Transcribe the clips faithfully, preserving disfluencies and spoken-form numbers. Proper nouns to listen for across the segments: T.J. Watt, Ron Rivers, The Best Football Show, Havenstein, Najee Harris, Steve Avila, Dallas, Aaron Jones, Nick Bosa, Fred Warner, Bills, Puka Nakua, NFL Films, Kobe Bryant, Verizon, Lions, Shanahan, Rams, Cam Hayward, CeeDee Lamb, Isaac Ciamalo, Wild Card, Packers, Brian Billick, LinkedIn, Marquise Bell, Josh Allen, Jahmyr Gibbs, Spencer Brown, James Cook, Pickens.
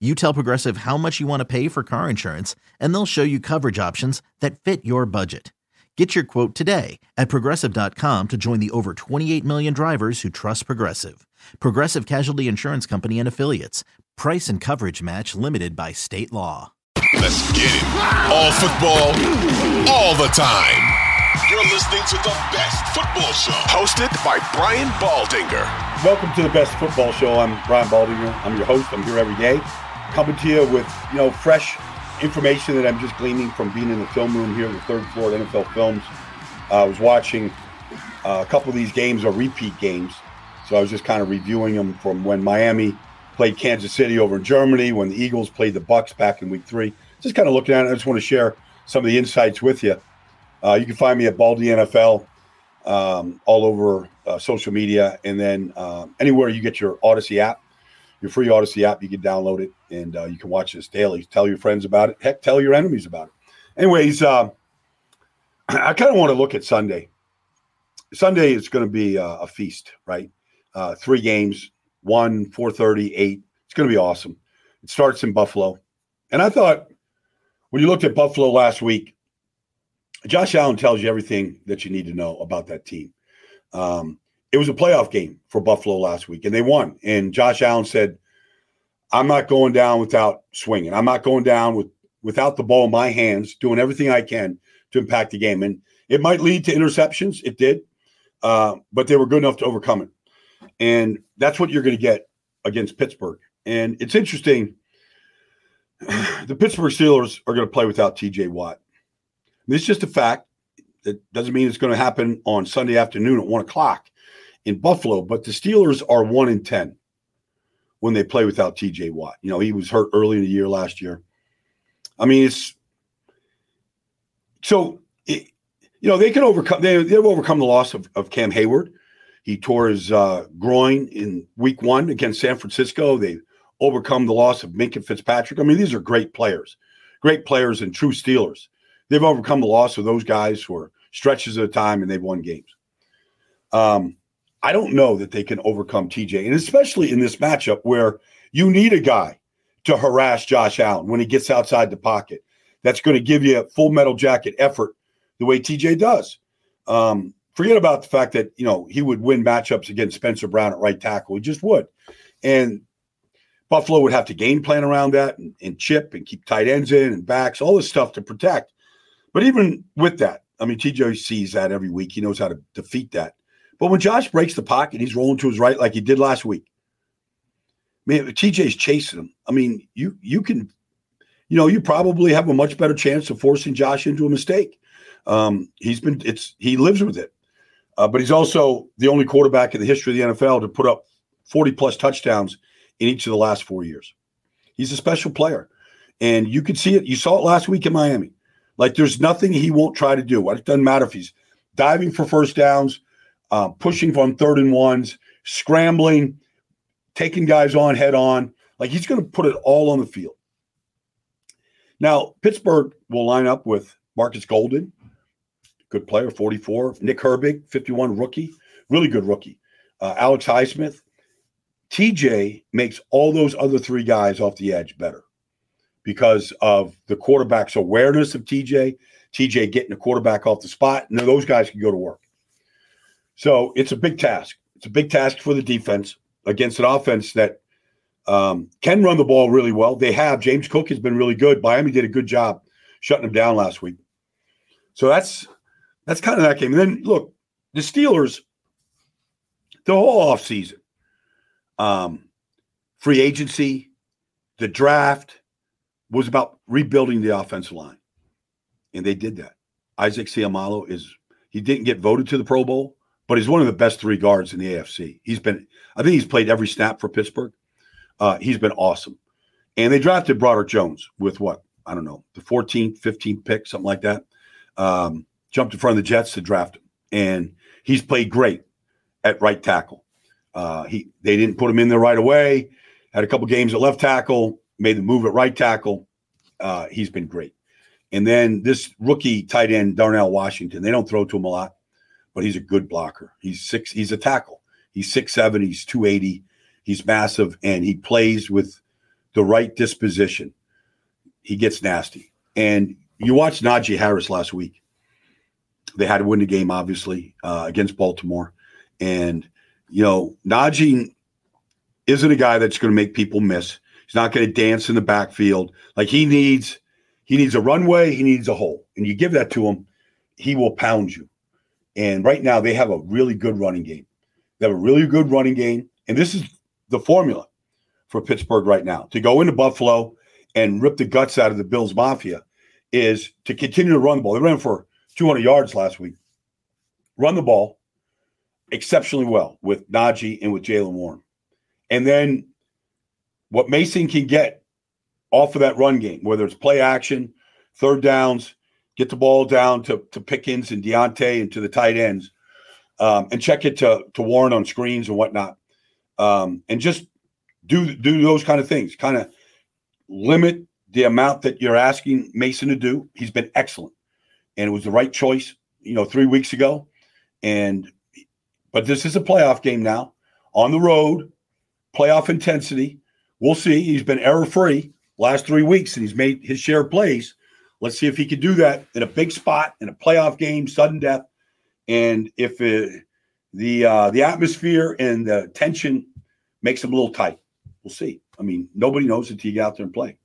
You tell Progressive how much you want to pay for car insurance, and they'll show you coverage options that fit your budget. Get your quote today at Progressive dot com to join the over twenty-eight million drivers who trust Progressive. Progressive Casualty Insurance Company and Affiliates. Price and coverage match limited by state law. Let's get it. All football, all the time. You're listening to The Best Football Show, hosted by Brian Baldinger. Welcome to The Best Football Show. I'm Brian Baldinger. I'm your host. I'm here every day, coming to you with, you know, fresh information that I'm just gleaning from being in the film room here on the third floor at N F L Films. Uh, I was watching uh, a couple of these games are repeat games, so I was just kind of reviewing them from when Miami played Kansas City over in Germany, when the Eagles played the Bucs back in week three. Just kind of looking at it. I just want to share some of the insights with you. Uh, you can find me at Baldy N F L um, all over uh, social media, and then uh, anywhere you get your Audacy app. Your free Audacy app, you can download it, and uh, you can watch this daily. Tell your friends about it. Heck, tell your enemies about it. Anyways, uh, I kind of want to look at Sunday. Sunday is going to be a, a feast, right? Uh, three games, one, four thirty, eight. It's going to be awesome. It starts in Buffalo. And I thought when you looked at Buffalo last week, Josh Allen tells you everything that you need to know about that team. Um It was a playoff game for Buffalo last week, and they won. And Josh Allen said, I'm not going down without swinging. I'm not going down with without the ball in my hands, doing everything I can to impact the game. And it might lead to interceptions. It did. Uh, but they were good enough to overcome it. And that's what you're going to get against Pittsburgh. And it's interesting. The Pittsburgh Steelers are going to play without T J. Watt. And it's just a fact. It doesn't mean it's going to happen on Sunday afternoon at one o'clock. In Buffalo, but the Steelers are one in ten when they play without T J. Watt. You know, he was hurt early in the year last year. I mean, it's so it, you know, they can overcome. They they've overcome the loss of, of Cam Hayward. He tore his uh, groin in Week One against San Francisco. They've overcome the loss of Minkah Fitzpatrick. I mean, these are great players, great players, and true Steelers. They've overcome the loss of those guys for stretches of time, and they've won games. Um. I don't know that they can overcome T J, and especially in this matchup where you need a guy to harass Josh Allen when he gets outside the pocket. That's going to give you a full metal jacket effort the way T J does. Um, forget about the fact that, you know, he would win matchups against Spencer Brown at right tackle. He just would. And Buffalo would have to game plan around that and, and chip and keep tight ends in and backs, all this stuff to protect. But even with that, I mean, T J sees that every week. He knows how to defeat that. But when Josh breaks the pocket, he's rolling to his right like he did last week. Man, T J's chasing him. I mean, you you can, you know, you probably have a much better chance of forcing Josh into a mistake. Um, he's been, it's he lives with it. Uh, but he's also the only quarterback in the history of the N F L to put up forty plus touchdowns in each of the last four years. He's a special player. And you could see it. You saw it last week in Miami. Like, there's nothing he won't try to do. It doesn't matter if he's diving for first downs, Uh, pushing from third and ones, scrambling, taking guys on head on. Like, he's going to put it all on the field. Now, Pittsburgh will line up with Marcus Golden, good player, forty-four. Nick Herbig, fifty-one, rookie, really good rookie. Uh, Alex Highsmith. T J makes all those other three guys off the edge better because of the quarterback's awareness of T J, T J getting the quarterback off the spot, and those guys can go to work. So it's a big task. It's a big task for the defense against an offense that um, can run the ball really well. They have. James Cook has been really good. Miami did a good job shutting them down last week. So that's that's kind of that game. And then, look, the Steelers, the whole offseason, um, free agency, the draft was about rebuilding the offensive line. And they did that. Isaac Ciamalo is, he didn't get voted to the Pro Bowl, but he's one of the best three guards in the A F C. He's been, I think he's played every snap for Pittsburgh. Uh, he's been awesome. And they drafted Broderick Jones with what? I don't know, the fourteenth, fifteenth pick, something like that. Um, jumped in front of the Jets to draft him. And he's played great at right tackle. Uh, he they didn't put him in there right away. Had a couple games at left tackle, made the move at right tackle. Uh, he's been great. And then this rookie tight end, Darnell Washington, they don't throw to him a lot, but he's a good blocker. He's six. He's a tackle. He's six seven, he's two eighty. He's massive, and he plays with the right disposition. He gets nasty. And you watched Najee Harris last week. They had to win the game, obviously, uh, against Baltimore. And, you know, Najee isn't a guy that's going to make people miss. He's not going to dance in the backfield. Like he needs he needs a runway. He needs a hole. And you give that to him, he will pound you. And right now they have a really good running game. They have a really good running game. And this is the formula for Pittsburgh right now. To go into Buffalo and rip the guts out of the Bills Mafia is to continue to run the ball. They ran for two hundred yards last week. Run the ball exceptionally well with Najee and with Jaylen Warren. And then what Mason can get off of that run game, whether it's play action, third downs, get the ball down to, to Pickens and Deontay and to the tight ends, um, and check it to, to Warren on screens and whatnot. Um, and just do, do those kind of things, kind of limit the amount that you're asking Mason to do. He's been excellent, and it was the right choice, you know, three weeks ago. And, but this is a playoff game now on the road, playoff intensity. We'll see. He's been error-free last three weeks and he's made his share of plays. Let's see if he can do that in a big spot in a playoff game, sudden death. And if it, the, uh, the atmosphere and the tension makes him a little tight, we'll see. I mean, nobody knows until you get out there and play.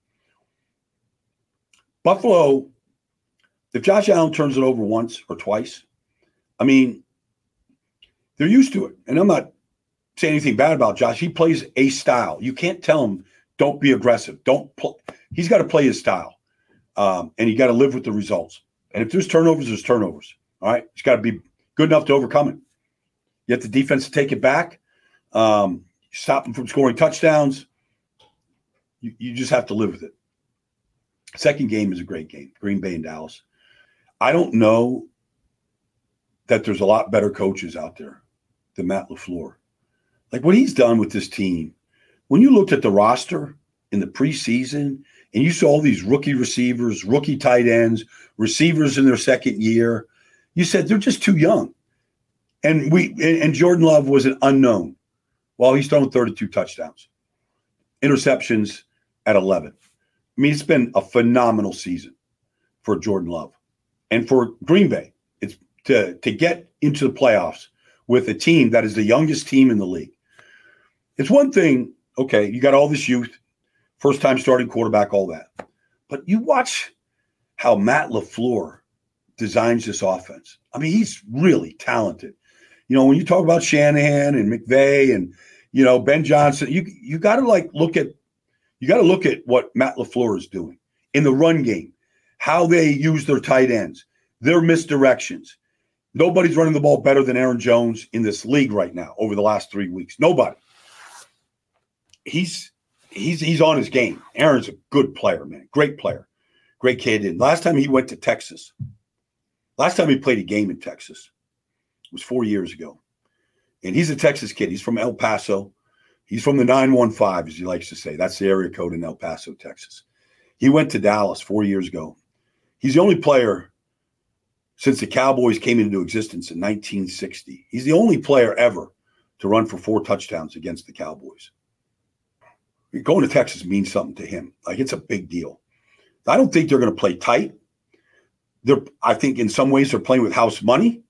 Buffalo, if Josh Allen turns it over once or twice, I mean, they're used to it. And I'm not saying anything bad about Josh. He plays a style. You can't tell him, don't be aggressive. Don't play. He's got to play his style. Um, and you got to live with the results. And if there's turnovers, there's turnovers. All right? It's got to be good enough to overcome it. You have the defense to take it back. Um, stop them from scoring touchdowns. You, you just have to live with it. Second game is a great game, Green Bay and Dallas. I don't know that there's a lot better coaches out there than Matt LaFleur. Like what he's done with this team, when you looked at the roster in the preseason and you saw all these rookie receivers, rookie tight ends, receivers in their second year, you said they're just too young. And we and Jordan Love was an unknown. Well, he's thrown thirty-two touchdowns. Interceptions at eleven. I mean, it's been a phenomenal season for Jordan Love. And for Green Bay, it's to, to get into the playoffs with a team that is the youngest team in the league. It's one thing, okay, you got all this youth, first-time starting quarterback, all that. But you watch how Matt LaFleur designs this offense. I mean, he's really talented. You know, when you talk about Shanahan and McVay and, you know, Ben Johnson, you you got to like look at you got to look at what Matt LaFleur is doing in the run game, how they use their tight ends, their misdirections. Nobody's running the ball better than Aaron Jones in this league right now over the last three weeks. Nobody. He's he's he's on his game. Aaron's a good player, man. Great player. Great kid. And last time he went to Texas, last time he played a game in Texas, it was four years ago. And he's a Texas kid. He's from El Paso. He's from the nine one five, as he likes to say. That's the area code in El Paso, Texas. He went to Dallas four years ago. He's the only player since the Cowboys came into existence in nineteen sixty. He's the only player ever to run for four touchdowns against the Cowboys. Going to Texas means something to him. Like, it's a big deal. I don't think they're going to play tight. They're, I think in some ways they're playing with house money.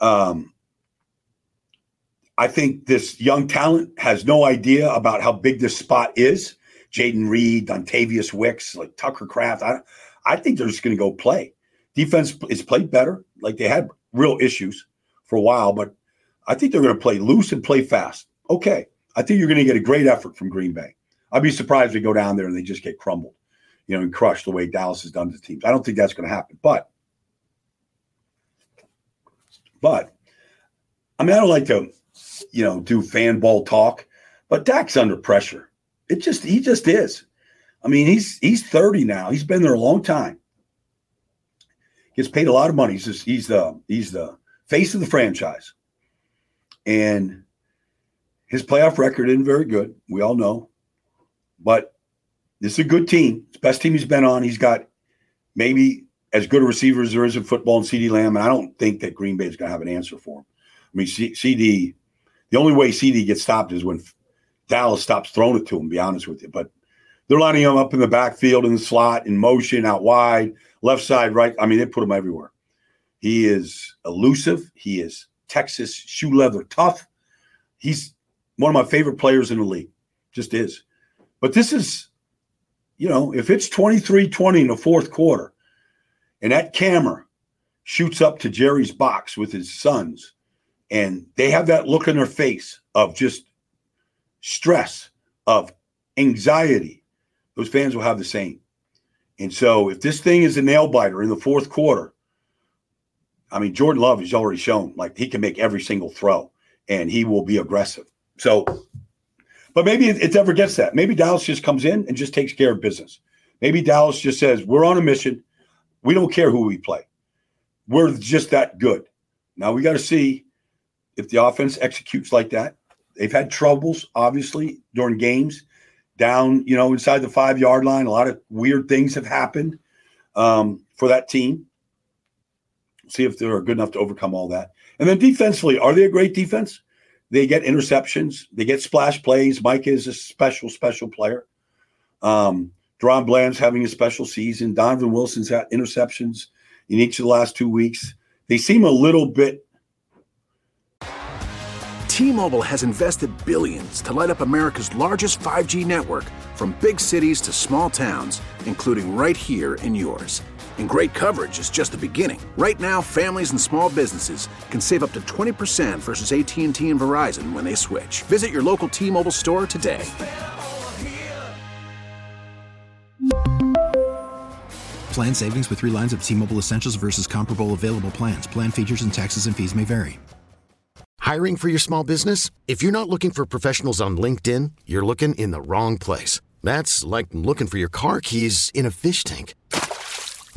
Um, I think this young talent has no idea about how big this spot is. Jaden Reed, Dontavius Wicks, like Tucker Kraft. I, I think they're just going to go play. Defense is played better. Like they had real issues for a while, but I think they're going to play loose and play fast. Okay, I think you're going to get a great effort from Green Bay. I'd be surprised if they go down there and they just get crumbled, you know, and crushed the way Dallas has done to teams. I don't think that's going to happen. But, but, I mean, I don't like to, you know, do fan ball talk, but Dak's under pressure. It just, he just is. I mean, he's he's thirty now. He's been there a long time. Gets paid a lot of money. He's just, he's the he's the face of the franchise, and his playoff record isn't very good. We all know, but this is a good team. It's the best team he's been on. He's got maybe as good a receiver as there is in football in CeeDee Lamb, and I don't think that Green Bay is going to have an answer for him. I mean, C D, the only way C D gets stopped is when Dallas stops throwing it to him, to be honest with you. But they're lining him up in the backfield, in the slot, in motion, out wide, left side, right. I mean, they put him everywhere. He is elusive. He is Texas shoe leather tough. He's one of my favorite players in the league. Just is. But this is, you know, if it's twenty-three twenty in the fourth quarter and that camera shoots up to Jerry's box with his sons and they have that look in their face of just stress, of anxiety, those fans will have the same. And so if this thing is a nail-biter in the fourth quarter, I mean, Jordan Love has already shown, like, he can make every single throw, and he will be aggressive. So, but maybe it, it never gets that. Maybe Dallas just comes in and just takes care of business. Maybe Dallas just says, we're on a mission. We don't care who we play. We're just that good. Now we got to see if the offense executes like that. They've had troubles, obviously, during games. Down, you know, inside the five-yard line. A lot of weird things have happened um, for that team. See if they're good enough to overcome all that. And then defensively, are they a great defense? They get interceptions. They get splash plays. Micah is a special, special player. Um, Deron Bland's having a special season. Donovan Wilson's had interceptions in each of the last two weeks. They seem a little bit. T-Mobile has invested billions to light up America's largest five G network, from big cities to small towns, including right here in yours. And great coverage is just the beginning. Right now, families and small businesses can save up to twenty percent versus A T and T and Verizon when they switch. Visit your local T-Mobile store today. Plan savings with three lines of T-Mobile Essentials versus comparable available plans. Plan features and taxes and fees may vary. Hiring for your small business? If you're not looking for professionals on LinkedIn, you're looking in the wrong place. That's like looking for your car keys in a fish tank.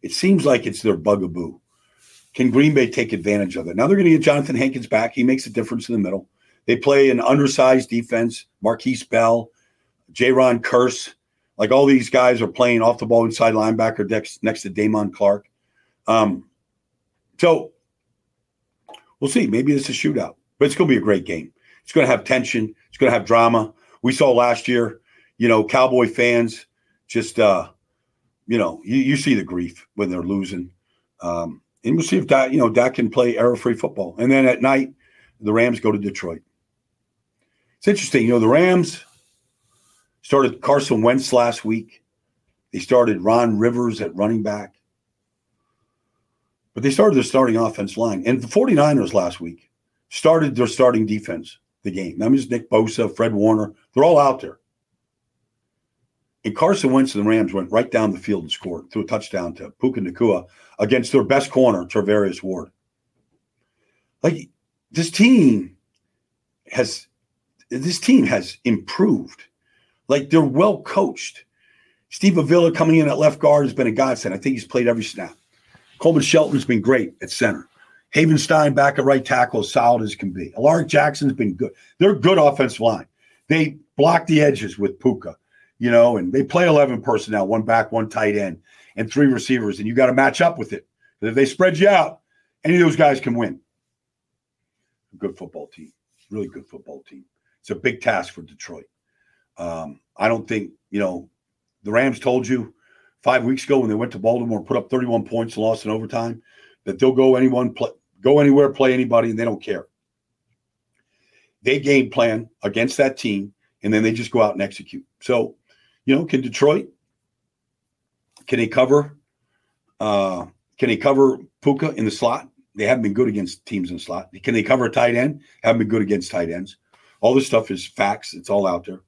It seems like it's their bugaboo. Can Green Bay take advantage of it? Now they're going to get Jonathan Hankins back. He makes a difference in the middle. They play an undersized defense. Marquise Bell, Jaron Kearse, like all these guys are playing off the ball inside linebacker next, next to Damon Clark. Um, so we'll see. Maybe it's a shootout, but it's going to be a great game. It's going to have tension. It's going to have drama. We saw last year, you know, Cowboy fans just, uh, you know, you, you see the grief when they're losing. Um, and we'll see if Dak, you know, Dak can play error-free football. And then at night, the Rams go to Detroit. It's interesting. You know, the Rams started Carson Wentz last week. They started Ron Rivers at running back. But they started their starting offense line. And the 49ers last week started their starting defense the game. That means Nick Bosa, Fred Warner. They're all out there. And Carson Wentz and the Rams went right down the field and scored, threw a touchdown to Puka Nakua against their best corner, Trevarius Ward. Like, this team has – this team has improved. Like, they're well coached. Steve Avila coming in at left guard has been a godsend. I think he's played every snap. Coleman Shelton's been great at center. Havenstein back at right tackle, as solid as can be. Alaric Jackson's been good. They're a good offensive line. They block the edges with Puka, you know, and they play eleven personnel, one back, one tight end, and three receivers, and you got to match up with it. But if they spread you out, any of those guys can win. A good football team. Really good football team. It's a big task for Detroit. Um, I don't think, you know, the Rams told you five weeks ago when they went to Baltimore, put up thirty-one points and lost in overtime, that they'll go anyone, play, go anywhere, play anybody, and they don't care. They game plan against that team, and then they just go out and execute. So, you know, can Detroit, can they cover, uh, can they cover Puka in the slot? They haven't been good against teams in the slot. Can they cover a tight end? Haven't been good against tight ends. All this stuff is facts. It's all out there.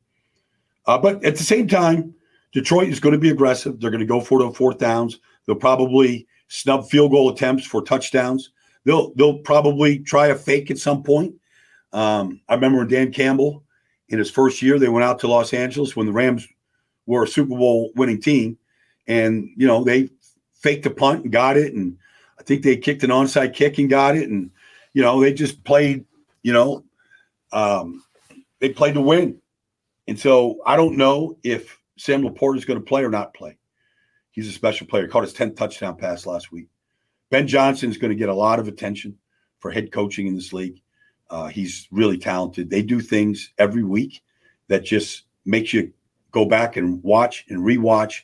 Uh, but at the same time, Detroit is going to be aggressive. They're going to go for it on fourth downs. They'll probably snub field goal attempts for touchdowns. They'll they'll probably try a fake at some point. Um, I remember when Dan Campbell, in his first year, they went out to Los Angeles when the Rams were a Super Bowl winning team. And, you know, they faked a punt and got it. And I think they kicked an onside kick and got it. And, you know, they just played, you know, um, they played to win. And so I don't know if Sam Laporta is going to play or not play. He's a special player. He caught his tenth touchdown pass last week. Ben Johnson is going to get a lot of attention for head coaching in this league. Uh, he's really talented. They do things every week that just makes you go back and watch and rewatch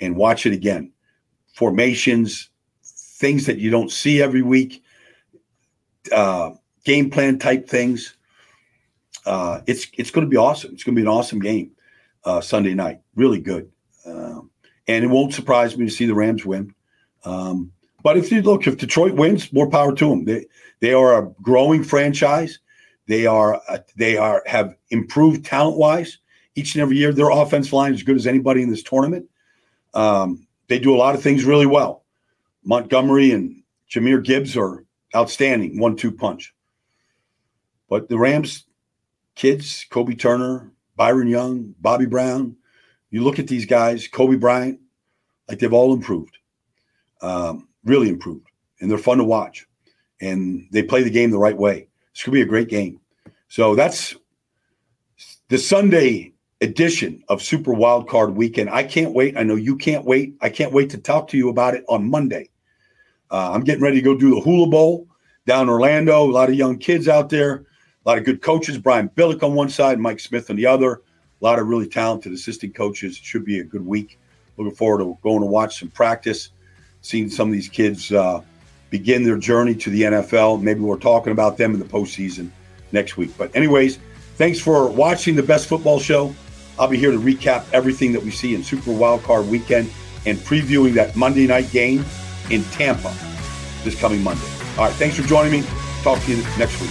and watch it again. Formations, things that you don't see every week, uh, game plan type things. Uh, it's it's going to be awesome. It's going to be an awesome game. Uh, Sunday night. Really good. Um, and it won't surprise me to see the Rams win. Um, but if you look, if Detroit wins, more power to them. They they are a growing franchise. They are uh, they are have improved talent-wise each and every year. Their offensive line is as good as anybody in this tournament. Um, they do a lot of things really well. Montgomery and Jahmyr Gibbs are outstanding, one two punch. But the Rams kids, Kobe Turner, Byron Young, Bobby Brown, you look at these guys, Kobe Bryant, like they've all improved, um, really improved, and they're fun to watch, and they play the game the right way. It's going to be a great game. So that's the Sunday edition of Super Wild Card Weekend. I can't wait. I know you can't wait. I can't wait to talk to you about it on Monday. Uh, I'm getting ready to go do the Hula Bowl down in Orlando, a lot of young kids out there. A lot of good coaches, Brian Billick on one side, Mike Smith on the other. A lot of really talented assistant coaches. It should be a good week. Looking forward to going to watch some practice, seeing some of these kids uh, begin their journey to the N F L. Maybe we're talking about them in the postseason next week. But anyways, thanks for watching The Best Football Show. I'll be here to recap everything that we see in Super Wild Card Weekend and previewing that Monday night game in Tampa this coming Monday. All right, thanks for joining me. Talk to you next week.